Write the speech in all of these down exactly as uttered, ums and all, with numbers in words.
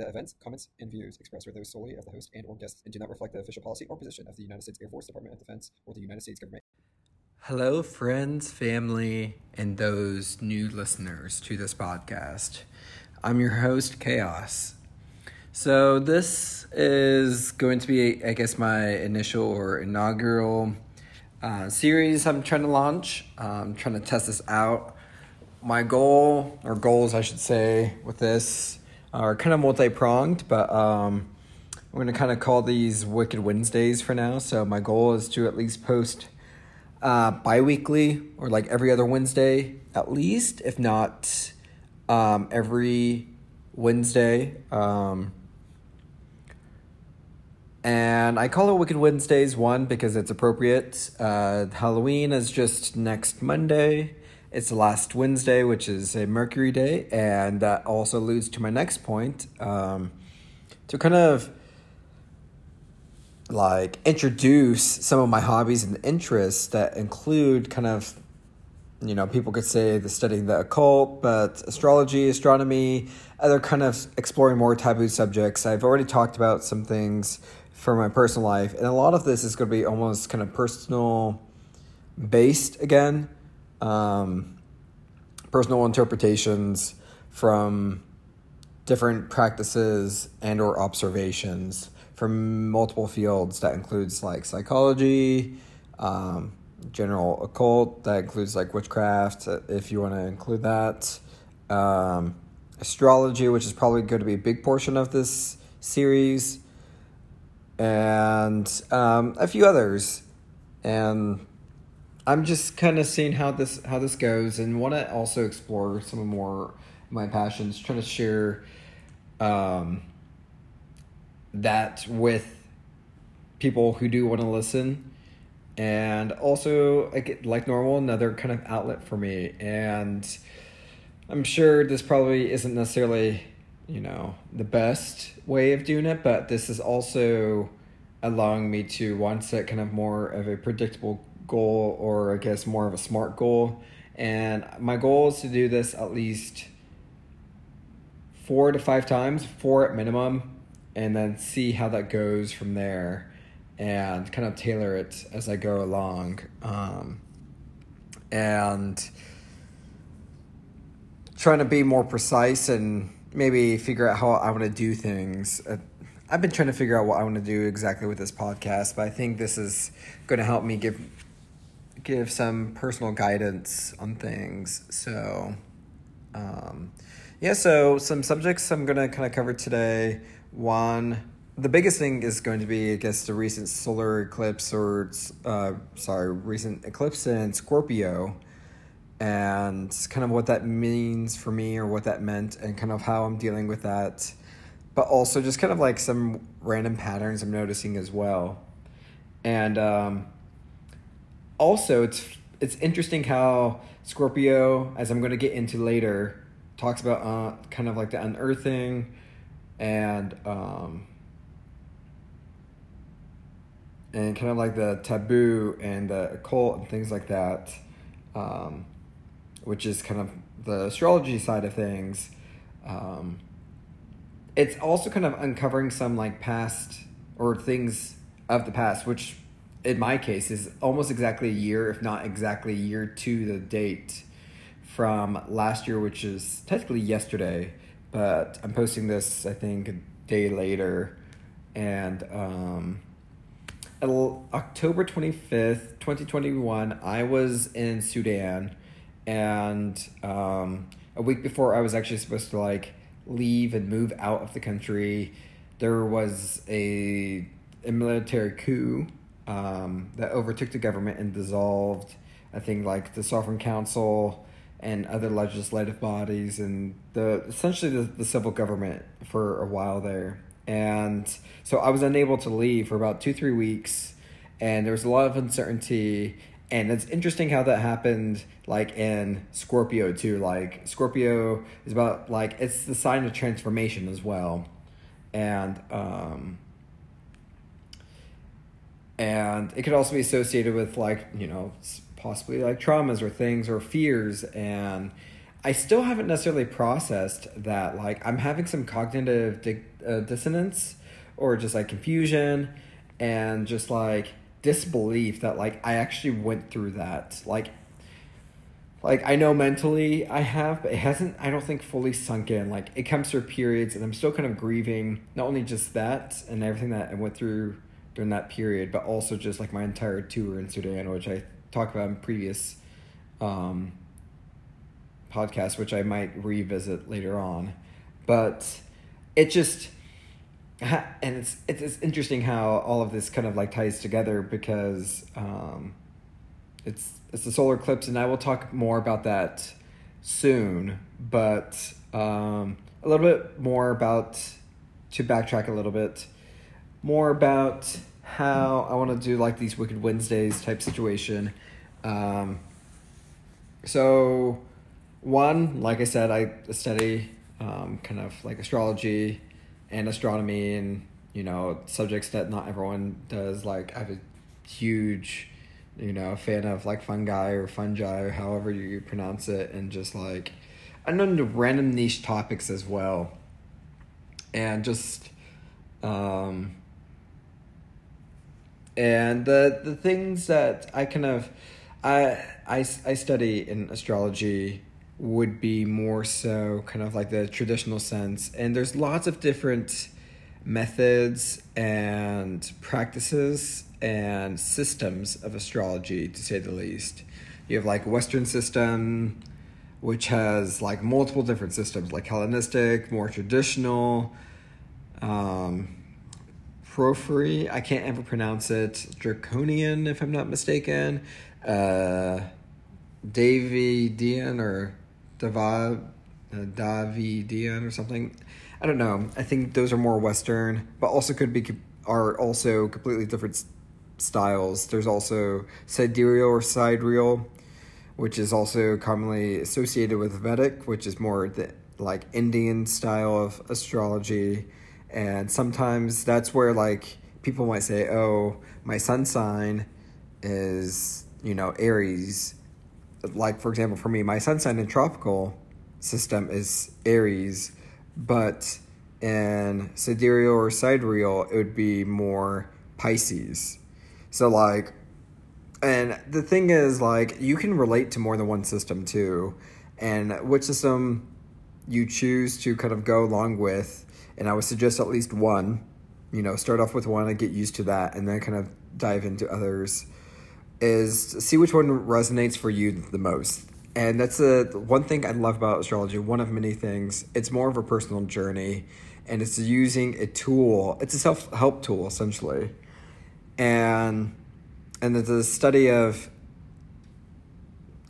The events, comments, and views expressed are those solely of the host and or guests and do not reflect the official policy or position of the United States Air Force, Department of Defense, or the United States government. Hello, friends, family, and those new listeners to this podcast. I'm your host, Chaos. So this is going to be, I guess, my initial or inaugural uh, series I'm trying to launch. I'm trying to test this out. My goal, or goals, I should say, with this are kind of multi-pronged, but um, I'm going to kind of call these Wicked Wednesdays for now. So my goal is to at least post uh, bi-weekly or like every other Wednesday at least, if not um, every Wednesday. Um, And I call it Wicked Wednesdays, one, because it's appropriate. Uh, Halloween is just next Monday. It's last Wednesday, which is a Mercury day. And that also leads to my next point, um, to kind of like introduce some of my hobbies and interests that include kind of, you know, people could say the studying the occult, but astrology, astronomy, other kind of exploring more taboo subjects. I've already talked about some things for my personal life. And a lot of this is going to be almost kind of personal based again. Um, personal interpretations from different practices and or observations from multiple fields. That includes like psychology, um, general occult. That includes like witchcraft, if you want to include that. Um, astrology, which is probably going to be a big portion of this series. And um, a few others, and I'm just kind of seeing how this how this goes, and want to also explore some more of my passions. Trying to share um, that with people who do want to listen, and also like like normal, another kind of outlet for me. And I'm sure this probably isn't necessarily, you know, the best way of doing it, but this is also allowing me to, one, set kind of more of a predictable goal, or I guess more of a smart goal. And my goal is to do this at least four to five times, four at minimum, and then see how that goes from there and kind of tailor it as I go along. Um, and trying to be more precise and maybe figure out how I want to do things. I've been trying to figure out what I want to do exactly with this podcast, but I think this is going to help me give give some personal guidance on things. So, um, yeah, so some subjects I'm going to kind of cover today. One, the biggest thing is going to be, I guess, the recent solar eclipse, or, uh, sorry, recent eclipse in Scorpio, and kind of what that means for me, or what that meant, and kind of how I'm dealing with that. But also just kind of like some random patterns I'm noticing as well. And um, also it's it's interesting how Scorpio, as I'm going to get into later, talks about uh, kind of like the unearthing and um, and kind of like the taboo and the occult and things like that, um, which is kind of the astrology side of things. Um It's also kind of uncovering some like past or things of the past, which in my case is almost exactly a year, if not exactly year to the date from last year, which is technically yesterday, but I'm posting this, I think, a day later. And um, October twenty-fifth, twenty twenty-one, I was in Sudan, and um, a week before I was actually supposed to like leave and move out of the country, there was a, a military coup um, that overtook the government and dissolved, I think, like the Sovereign Council and other legislative bodies, and the essentially the, the civil government for a while there. And so I was unable to leave for about two, three weeks, and there was a lot of uncertainty. And it's interesting how that happened, like, in Scorpio, too. Like, Scorpio is about, like, it's the sign of transformation as well. And, um... And it could also be associated with, like, you know, possibly, like, traumas or things or fears. And I still haven't necessarily processed that, like, I'm having some cognitive di- uh, dissonance or just, like, confusion and just, like, disbelief that, like, I actually went through that. Like, like I know mentally I have, but it hasn't, I don't think, fully sunk in. Like, it comes through periods, and I'm still kind of grieving not only just that and everything that I went through during that period, but also just, like, my entire tour in Sudan, which I talked about in previous um podcast, which I might revisit later on. But it just, and it's it's interesting how all of this kind of like ties together, because um it's it's the solar eclipse, and I will talk more about that soon. But um a little bit more about, to backtrack a little bit more about how I want to do like these Wicked Wednesdays type situation. Um, so one, like I said, I study um, kind of like astrology and astronomy, and, you know, subjects that not everyone does. Like, I have a huge, you know, fan of like fungi or fungi or however you pronounce it, and just like, I'm into random niche topics as well. And just, um, and the the things that I kind of, I, I, I study in astrology would be more so kind of like the traditional sense. And there's lots of different methods and practices and systems of astrology, to say the least. You have like Western system, which has like multiple different systems, like Hellenistic, more traditional, um, porphyry, I can't ever pronounce it, Draconian, if I'm not mistaken, uh, Davidian or Dava, uh, Davidian or something. I don't know. I think those are more Western, but also could be, are also completely different s- styles. There's also sidereal or sidereal, which is also commonly associated with Vedic, which is more the like Indian style of astrology. And sometimes that's where like people might say, oh, my sun sign is, you know, Aries. Like, for example, for me, my sun sign in tropical system is Aries, but in sidereal or sidereal, it would be more Pisces. So like, and the thing is, like, you can relate to more than one system too, and which system you choose to kind of go along with. And I would suggest at least one, you know, start off with one and get used to that, and then kind of dive into others, is to see which one resonates for you the most. And that's the one thing I love about astrology, one of many things. It's more of a personal journey, and it's using a tool. It's a self-help tool, essentially. And and it's a study of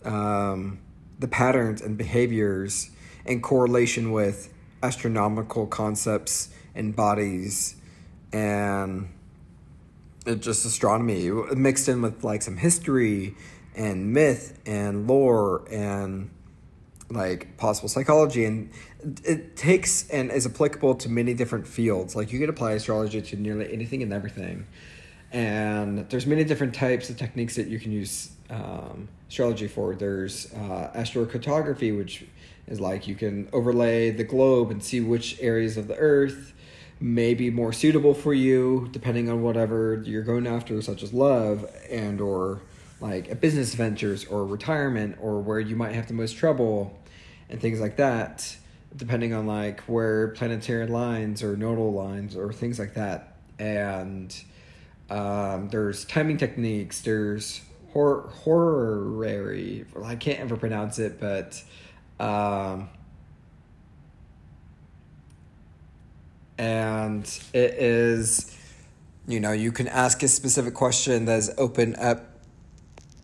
um, the patterns and behaviors in correlation with astronomical concepts and bodies, and it just astronomy mixed in with like some history and myth and lore and like possible psychology. And it takes and is applicable to many different fields. Like, you could apply astrology to nearly anything and everything, and there's many different types of techniques that you can use um, astrology for. There's uh, astrocartography, which is like you can overlay the globe and see which areas of the earth may be more suitable for you, depending on whatever you're going after, such as love and or like a business ventures or retirement, or where you might have the most trouble and things like that, depending on like where planetary lines or nodal lines or things like that. And um, there's timing techniques. There's hor- horary. I can't ever pronounce it, but... Um, and it is, you know, you can ask a specific question that is open up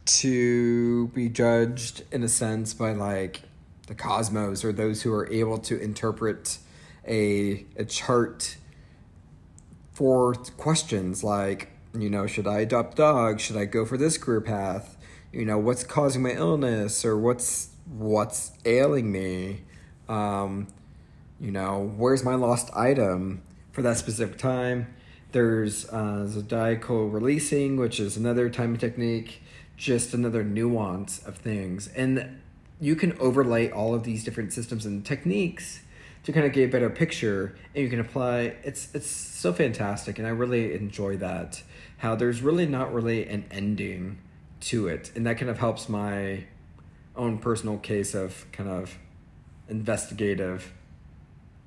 to be judged in a sense by like the cosmos, or those who are able to interpret a a chart for questions like, you know, should I adopt dog? Should I go for this career path? You know, what's causing my illness, or what's what's ailing me, um, you know, where's my lost item for that specific time. There's uh, zodiacal releasing, which is another timing technique, just another nuance of things. And you can overlay all of these different systems and techniques to kind of get a better picture, and you can apply. It's it's so fantastic, and I really enjoy that, how there's really not really an ending to it, and that kind of helps my own personal case of kind of investigative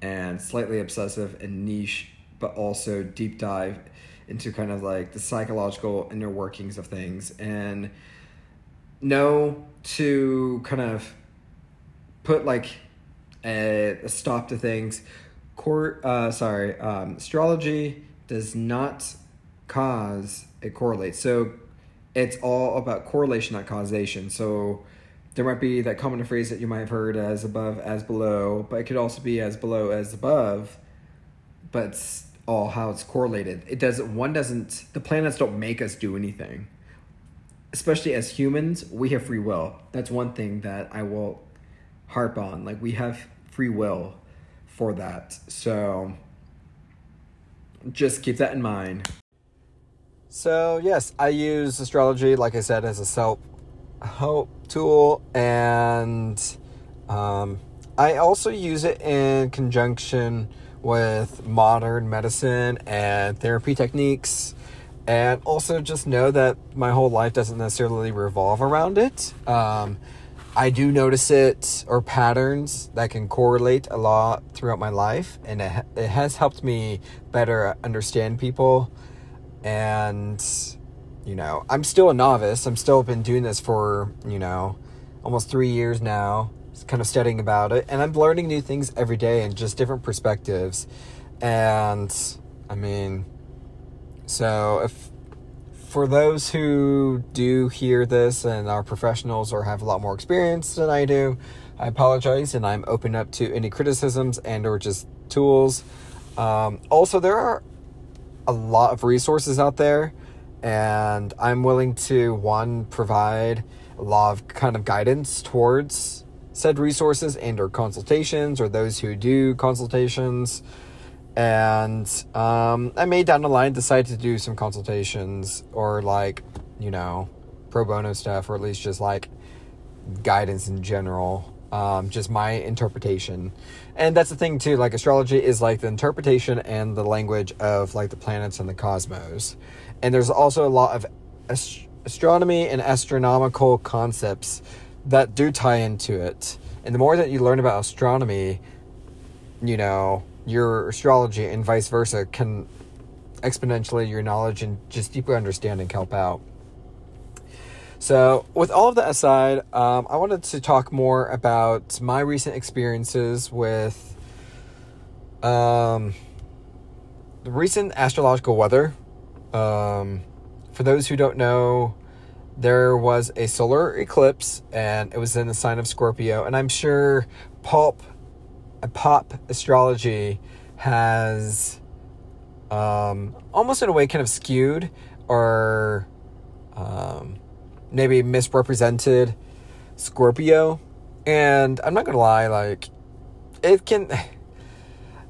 and slightly obsessive and niche, but also deep dive into kind of like the psychological inner workings of things, and know to kind of put like a, a stop to things. Cor- uh, sorry, um, astrology does not cause, it correlates. So it's all about correlation, not causation. So there might be that common phrase that you might have heard, as above, as below, but it could also be as below, as above, but it's all how it's correlated. It doesn't, one doesn't, the planets don't make us do anything. Especially as humans, we have free will. That's one thing that I will harp on. Like, we have free will for that. So just keep that in mind. So yes, I use astrology, like I said, as a self help tool, and um, I also use it in conjunction with modern medicine and therapy techniques, and also just know that my whole life doesn't necessarily revolve around it. Um, I do notice it, or patterns that can correlate a lot throughout my life, and it, it has helped me better understand people. And you know, I'm still a novice. I'm still been doing this for, you know, almost three years now, kind of studying about it. And I'm learning new things every day and just different perspectives. And I mean, so if for those who do hear this and are professionals or have a lot more experience than I do, I apologize. And I'm open up to any criticisms and or just tools. Um, also, there are a lot of resources out there. And I'm willing to, one, provide a lot of kind of guidance towards said resources and or consultations, or those who do consultations. And um, I may down the line decide to do some consultations, or like, you know, pro bono stuff, or at least just like guidance in general. Um, just my interpretation. And that's the thing too, like astrology is like the interpretation and the language of like the planets and the cosmos. And there's also a lot of ast- astronomy and astronomical concepts that do tie into it. And the more that you learn about astronomy, you know, your astrology and vice versa can exponentially, your knowledge and just deeper understanding help out. So with all of that aside, um, I wanted to talk more about my recent experiences with um, the recent astrological weather. Um, for those who don't know, there was a solar eclipse, and it was in the sign of Scorpio. And I'm sure pulp, pop astrology has um, almost in a way kind of skewed or... Um, maybe misrepresented Scorpio. And I'm not gonna lie, like, it can,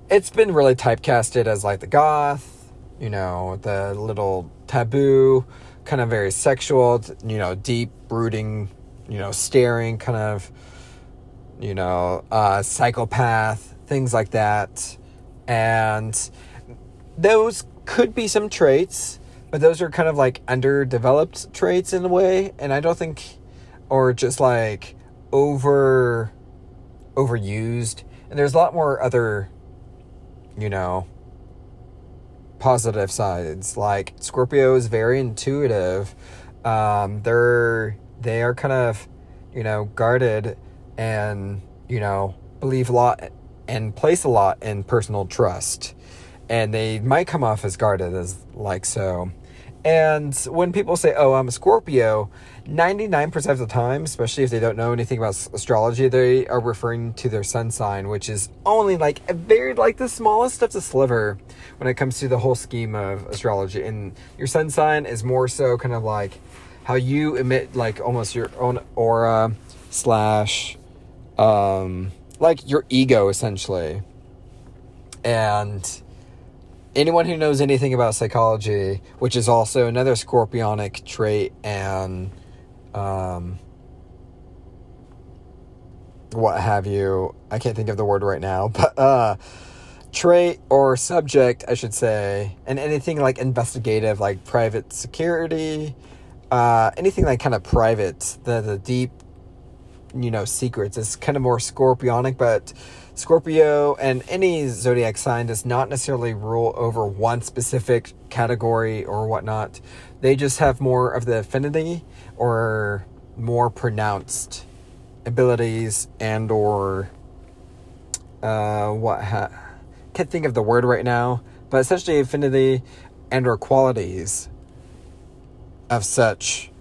it's been really typecasted as like the goth, you know, the little taboo, kind of very sexual, you know, deep brooding, you know, staring kind of, you know, uh, psychopath, things like that. And those could be some traits, but those are kind of like underdeveloped traits in a way. And I don't think, or just like over, overused. And there's a lot more other, you know, positive sides. Like Scorpio is very intuitive. Um, they're, they are kind of, you know, guarded and, you know, believe a lot and place a lot in personal trust. And they might come off as guarded as like so. And when people say, oh, I'm a Scorpio, ninety-nine percent of the time, especially if they don't know anything about astrology, they are referring to their sun sign, which is only like a very, like the smallest of the sliver when it comes to the whole scheme of astrology. And your sun sign is more so kind of like how you emit like almost your own aura slash um, like your ego essentially. And anyone who knows anything about psychology, which is also another Scorpionic trait and um, what have you. I can't think of the word right now, but uh, trait or subject, I should say, and anything like investigative, like private security, uh, anything like kind of private, the, the deep, you know, secrets is kind of more scorpionic, but Scorpio and any zodiac sign does not necessarily rule over one specific category or whatnot. They just have more of the affinity or more pronounced abilities and or uh, what ha- can't think of the word right now, but essentially affinity and or qualities of such.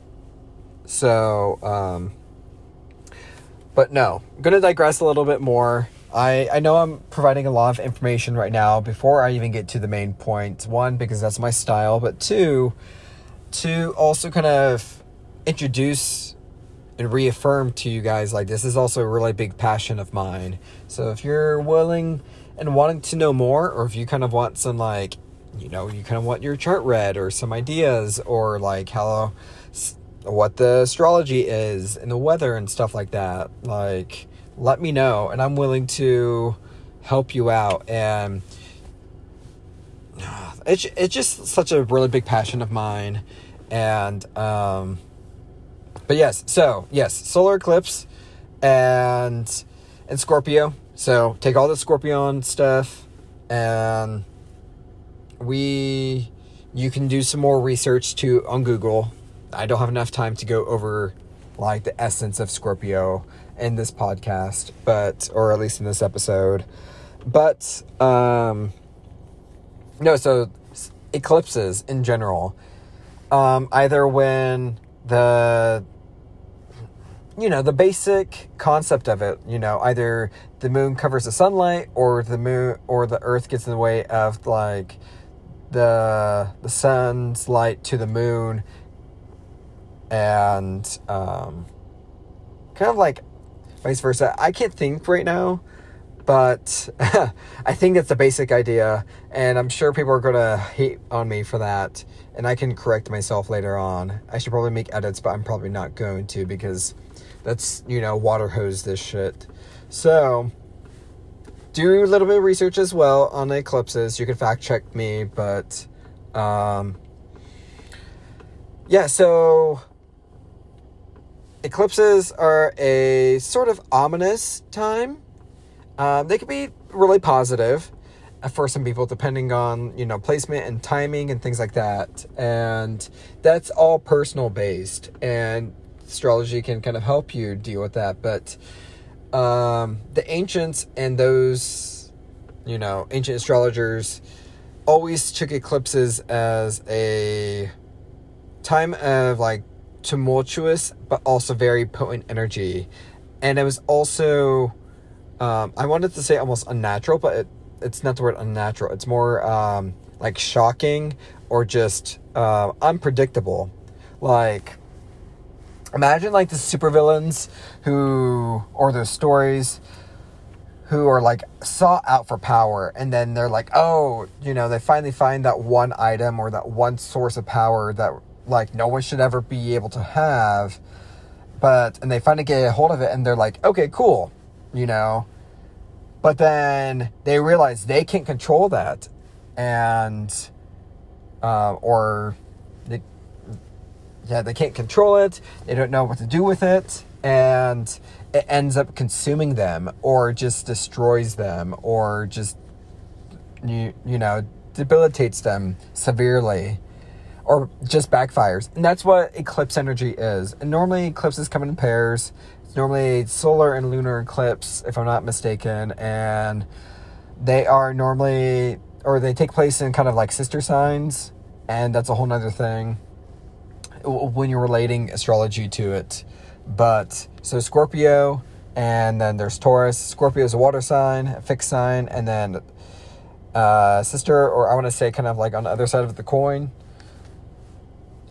So, um, but no, I'm going to digress a little bit more. I, I know I'm providing a lot of information right now before I even get to the main point. One, because that's my style, but two, to also kind of introduce and reaffirm to you guys, like, this is also a really big passion of mine. So if you're willing and wanting to know more, or if you kind of want some, like, you know, you kind of want your chart read or some ideas or like how, what the astrology is and the weather and stuff like that, like, let me know, and I'm willing to help you out. And it's, it's just such a really big passion of mine. And, um, but yes, so yes, solar eclipse and, and Scorpio. So take all the Scorpion stuff, and we, you can do some more research too on Google. I don't have enough time to go over like the essence of Scorpio in this podcast, but, or at least in this episode, but, um, no, so eclipses in general, um, either when the, you know, the basic concept of it, you know, either the moon covers the sunlight, or the moon, or the earth gets in the way of like the, the sun's light to the moon. And, um, kind of like vice versa. I can't think right now, but I think that's the basic idea, and I'm sure people are going to hate on me for that, and I can correct myself later on. I should probably make edits, but I'm probably not going to, because that's, you know, water hose this shit. So do a little bit of research as well on the eclipses. You can fact check me, but, um, yeah, so eclipses are a sort of ominous time. Um, they can be really positive for some people, depending on, you know, placement and timing and things like that. And that's all personal based, and astrology can kind of help you deal with that. But um, the ancients and those, you know, ancient astrologers always took eclipses as a time of like tumultuous but also very potent energy, and it was also um I wanted to say almost unnatural, but it, it's not the word unnatural, it's more um like shocking or just uh unpredictable. Like, imagine like the supervillains who, or those stories who are like sought out for power, and then they're like, oh, you know, they finally find that one item or that one source of power that like no one should ever be able to have, but, and they finally get a hold of it, and they're like, okay, cool, you know, but then they realize they can't control that, and, uh, or, they, yeah, they can't control it, they don't know what to do with it, and it ends up consuming them, or just destroys them, or just, you, you know, debilitates them severely, or just backfires. And that's what eclipse energy is. And normally eclipses come in pairs. It's normally solar and lunar eclipse, if I'm not mistaken. And they are normally, or they take place in kind of like sister signs. And that's a whole nother thing when you're relating astrology to it. But, so Scorpio, and then there's Taurus. Scorpio is a water sign, a fixed sign. And then uh, sister, or I want to say kind of like on the other side of the coin.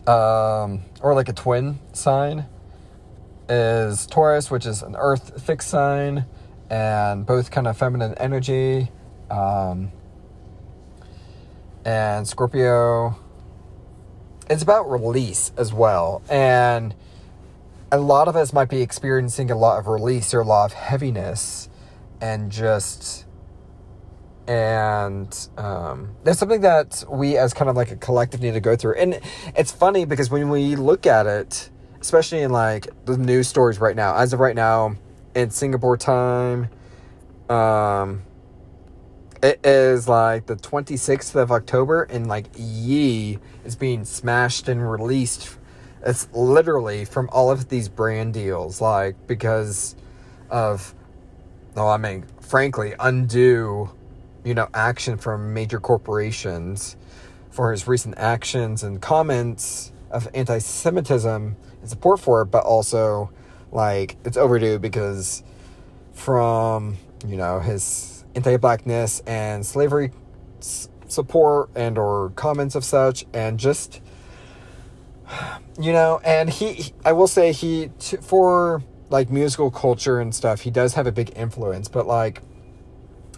Um, or like a twin sign is Taurus, which is an earth fixed sign, and both kind of feminine energy. Um, and Scorpio, it's about release as well. And a lot of us might be experiencing a lot of release or a lot of heaviness, and just, and um, that's something that we as kind of like a collective need to go through. And it's funny because when we look at it, especially in like the news stories right now, as of right now in Singapore time, um, it is like the twenty-sixth of October, and like Yee is being smashed and released. It's literally from all of these brand deals, like because of, well, I mean, frankly, undue, you know, action from major corporations for his recent actions and comments of anti-Semitism and support for it, but also like it's overdue because from, you know, his anti-blackness and slavery s- support and or comments of such, and just, you know, and he, I will say he, t- for like musical culture and stuff, he does have a big influence, but like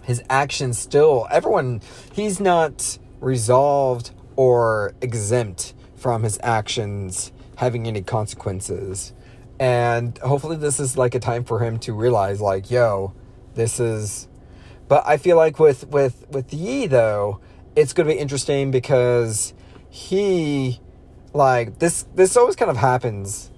his actions still, everyone, he's not resolved or exempt from his actions having any consequences. And hopefully this is like a time for him to realize like, yo, this is, but I feel like with, with, with Yee though, it's going to be interesting because he, like, this, this always kind of happens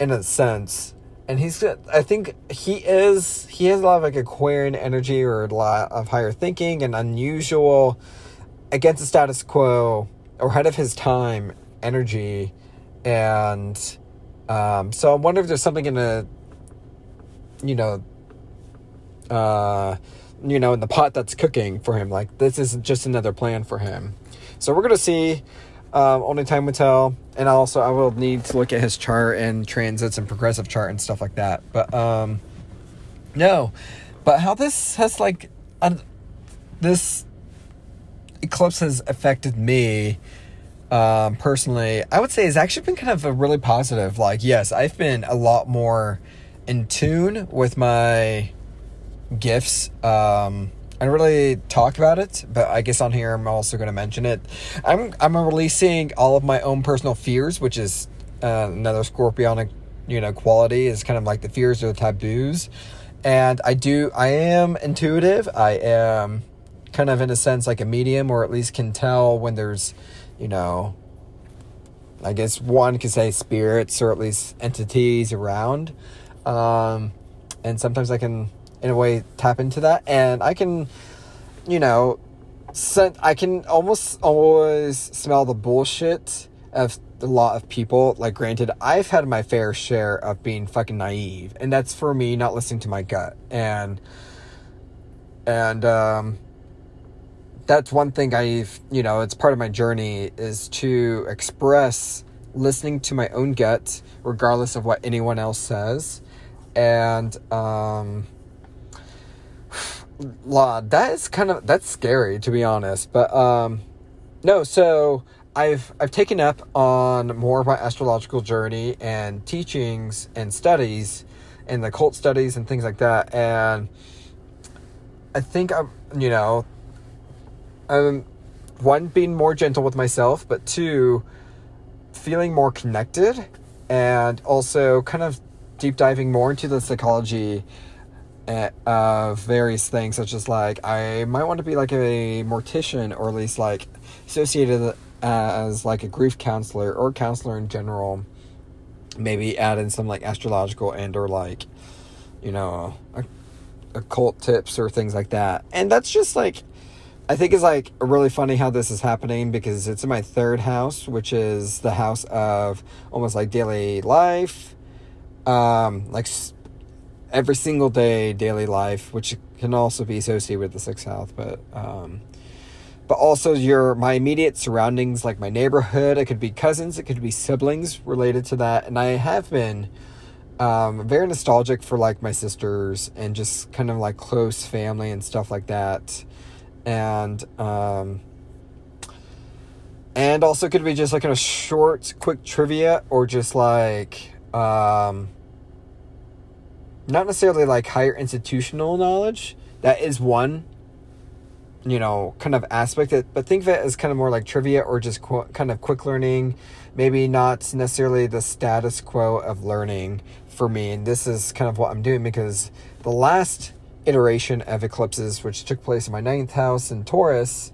in a sense. And he's, I think he is, he has a lot of like Aquarian energy or a lot of higher thinking and unusual against the status quo or ahead of his time energy. And, um, so I wonder if there's something in a, you know, uh, you know, in the pot that's cooking for him. Like, this is just another plan for him. So we're going to see. Um, only time will tell. And also I will need to look at his chart and transits and progressive chart and stuff like that. But, um, no, but how this has like, uh, this eclipse has affected me, um, personally, I would say it's actually been kind of a really positive, like, yes, I've been a lot more in tune with my gifts, um, I don't really talk about it, but I guess on here I'm also going to mention it. I'm I'm releasing all of my own personal fears, which is uh, another Scorpionic, you know, quality, is kind of like the fears or the taboos. And I do, I am intuitive. I am kind of in a sense like a medium, or at least can tell when there's, you know, I guess one could say spirits or at least entities around. Um, and sometimes I can, in a way, tap into that, and I can, you know, send, I can almost always smell the bullshit of a lot of people. Like, granted, I've had my fair share of being fucking naive, and that's for me not listening to my gut, and, and, um, that's one thing I've, you know, it's part of my journey, is to express listening to my own gut, regardless of what anyone else says, and, um, that is kind of, that's scary to be honest, but um no so I've I've taken up on more of my astrological journey and teachings and studies and the occult studies and things like that, and I think I'm you know I'm one being more gentle with myself, but two, feeling more connected, and also kind of deep diving more into the psychology of uh, various things, such as like I might want to be like a mortician, or at least like associated as like a grief counselor or counselor in general, maybe add in some like astrological and or like, you know, occult tips or things like that. And that's just like, I think it's like really funny how this is happening, because it's in my third house, which is the house of almost like daily life, um like every single day, daily life, which can also be associated with the sixth house, but, um, but also your, my immediate surroundings, like my neighborhood, it could be cousins, it could be siblings related to that. And I have been, um, very nostalgic for like my sisters and just kind of like close family and stuff like that. And, um, and also could be just like a short, quick trivia, or just like, um, not necessarily like higher institutional knowledge. That is one you know, kind of aspect it, but think of it as kind of more like trivia or just qu- kind of quick learning, maybe not necessarily the status quo of learning for me. And this is kind of what I'm doing, because the last iteration of eclipses, which took place in my ninth house in Taurus,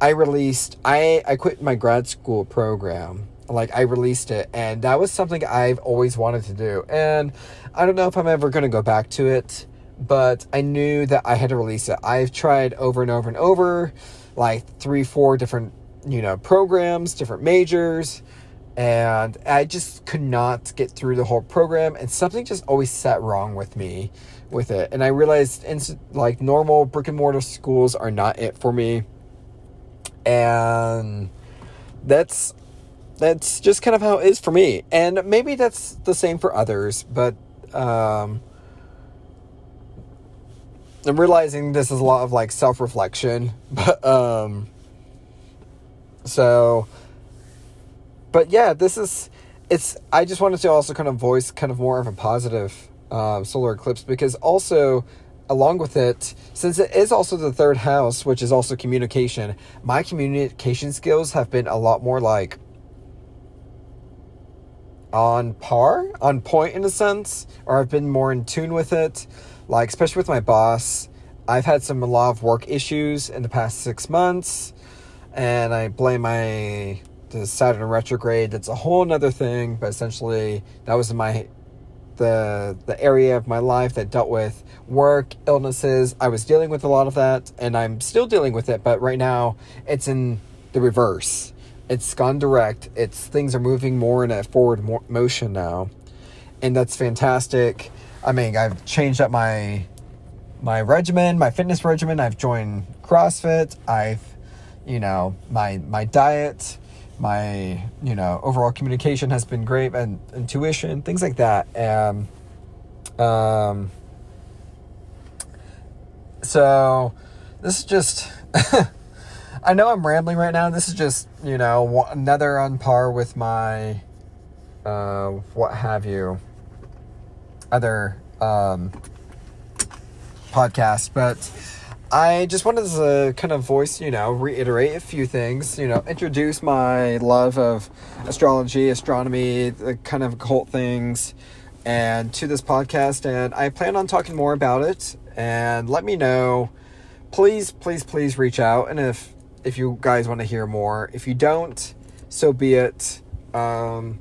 I released, I, I quit my grad school program. Like, I released it, and that was something I've always wanted to do. And I don't know if I'm ever going to go back to it, but I knew that I had to release it. I've tried over and over and over, like three, four different, you know, programs, different majors, and I just could not get through the whole program. And something just always sat wrong with me with it. And I realized, like, normal brick and mortar schools are not it for me. And that's, that's just kind of how it is for me. And maybe that's the same for others, but, um, I'm realizing this is a lot of, like, self-reflection, but, um, so, but yeah, this is, it's, I just wanted to also kind of voice kind of more of a positive, um, solar eclipse, because also, along with it, since it is also the third house, which is also communication, my communication skills have been a lot more, like, on par, on point in a sense, or I've been more in tune with it. Like, especially with my boss, I've had some a lot of work issues in the past six months, and I blame my the Saturn retrograde. That's a whole nother thing, but essentially that was my the the area of my life that dealt with work illnesses. I was dealing with a lot of that, and I'm still dealing with it, but right now it's in the reverse. It's gone direct. It's things are moving more in a forward mo- motion now, and that's fantastic. I mean, I've changed up my my regimen, my fitness regimen. I've joined CrossFit. I've, you know, my my diet, my, you know, overall communication has been great, and intuition, things like that. Um, um. So, this is just. I know I'm rambling right now. This is just, you know, another on par with my, uh, what have you, other um, podcast. But I just wanted to kind of voice, you know, reiterate a few things, you know, introduce my love of astrology, astronomy, the kind of occult things, and to this podcast. And I plan on talking more about it. And let me know. Please, please, please reach out. And if... if you guys want to hear more. If you don't, so be it. Um,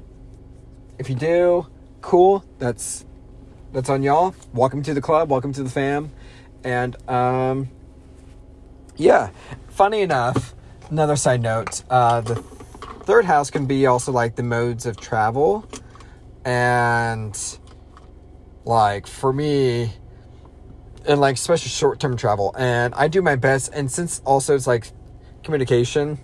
if you do, cool. That's that's on y'all. Welcome to the club. Welcome to the fam. And um, yeah, funny enough, another side note, uh, the third house can be also like the modes of travel. And like for me... and like especially short-term travel. And I do my best. And since also it's like... communication.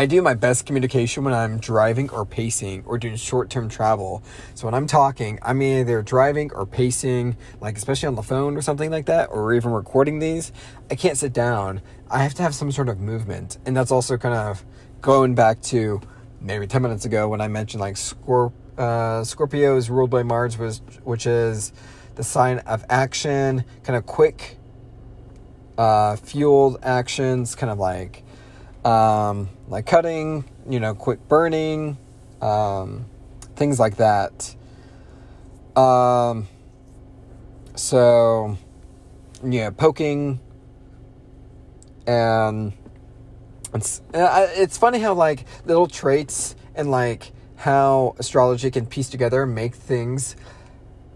I do my best communication when I'm driving or pacing or doing short-term travel. So when I'm talking, I'm either driving or pacing, like especially on the phone or something like that, or even recording these. I can't sit down. I have to have some sort of movement. And that's also kind of going back to maybe ten minutes ago when I mentioned like Scorp- uh, Scorpio is ruled by Mars, was, which is the sign of action, kind of quick uh fueled actions, kind of like um like cutting, you know, quick burning, um things like that. Um so yeah, poking. And it's it's funny how like little traits and like how astrology can piece together and make things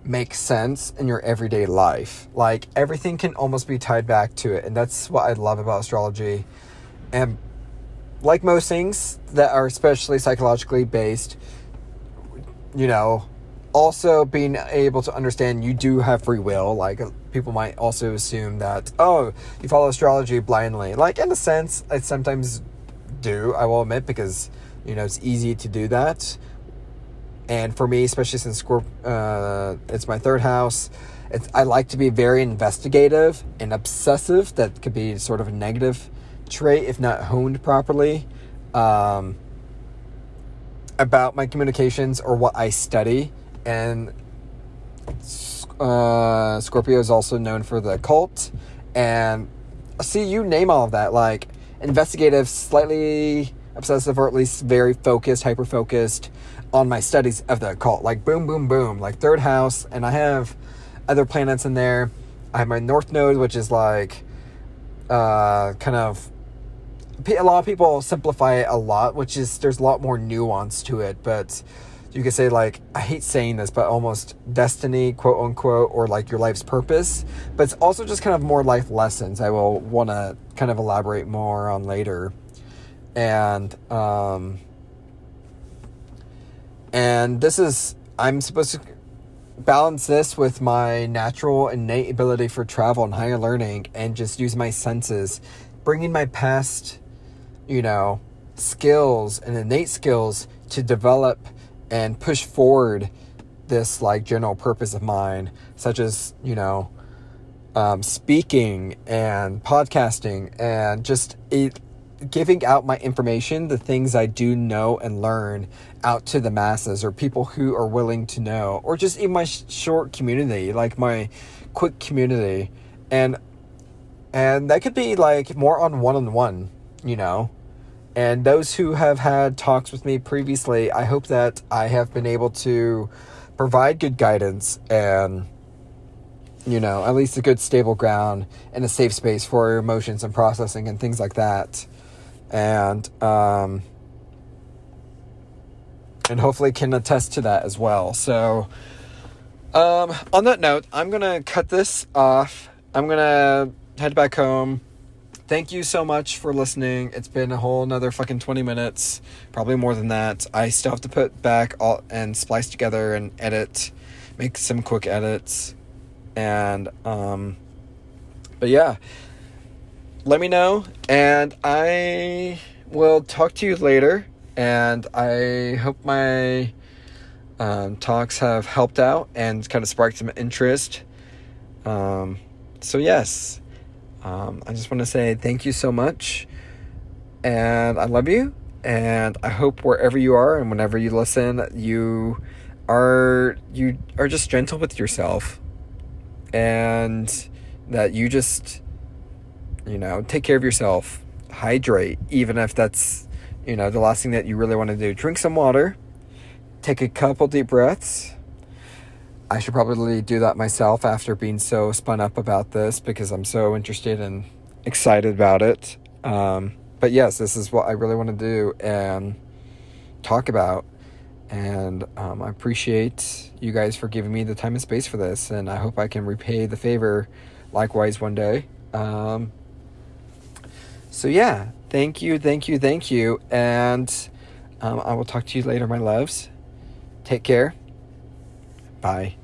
make sense in your everyday life. Like everything can almost be tied back to it, and that's what I love about astrology. And like most things that are especially psychologically based, you know, also being able to understand you do have free will. Like people might also assume that, oh, you follow astrology blindly. Like in a sense, I sometimes do, I will admit, because, you know, it's easy to do that. And for me, especially since uh, it's my third house, it's, I like to be very investigative and obsessive. That could be sort of a negative trait if not honed properly, um, about my communications or what I study. And uh, Scorpio is also known for the occult. And see, you name all of that, like investigative, slightly obsessive, or at least very focused, hyper-focused on my studies of the occult. Like, boom, boom, boom. Like, third house, and I have other planets in there. I have my north node, which is, like, uh, kind of... A lot of people simplify it a lot, which is... There's a lot more nuance to it, but you could say, like... I hate saying this, but almost destiny, quote-unquote, or, like, your life's purpose. But it's also just kind of more life lessons I will want to kind of elaborate more on later. And, um... And this is, I'm supposed to balance this with my natural innate ability for travel and higher learning and just use my senses, bringing my past, you know, skills and innate skills to develop and push forward this like general purpose of mine, such as, you know, um, speaking and podcasting and just it. Giving out my information, the things I do know and learn out to the masses or people who are willing to know, or just in my sh- short community, like my quick community. And, and that could be like more on one-on-one, you know, and those who have had talks with me previously, I hope that I have been able to provide good guidance and, you know, at least a good stable ground and a safe space for your emotions and processing and things like that. And, um, and hopefully can attest to that as well. So, um, on that note, I'm going to cut this off. I'm going to head back home. Thank you so much for listening. It's been a whole nother fucking twenty minutes, probably more than that. I still have to put back all and splice together and edit, make some quick edits. And, um, but yeah, let me know, and I will talk to you later, and I hope my um, talks have helped out and kind of sparked some interest. Um, so yes, um, I just want to say thank you so much, and I love you, and I hope wherever you are and whenever you listen, you are you are just gentle with yourself, and that you just... You know, take care of yourself, hydrate, even if that's, you know, the last thing that you really want to do. Drink some water, take a couple deep breaths. I should probably do that myself after being so spun up about this because I'm so interested and excited about it. Um, but yes, this is what I really want to do and talk about. And um, I appreciate you guys for giving me the time and space for this. And I hope I can repay the favor likewise one day. Um, So yeah, thank you, thank you, thank you, and um, I will talk to you later, my loves. Take care. Bye.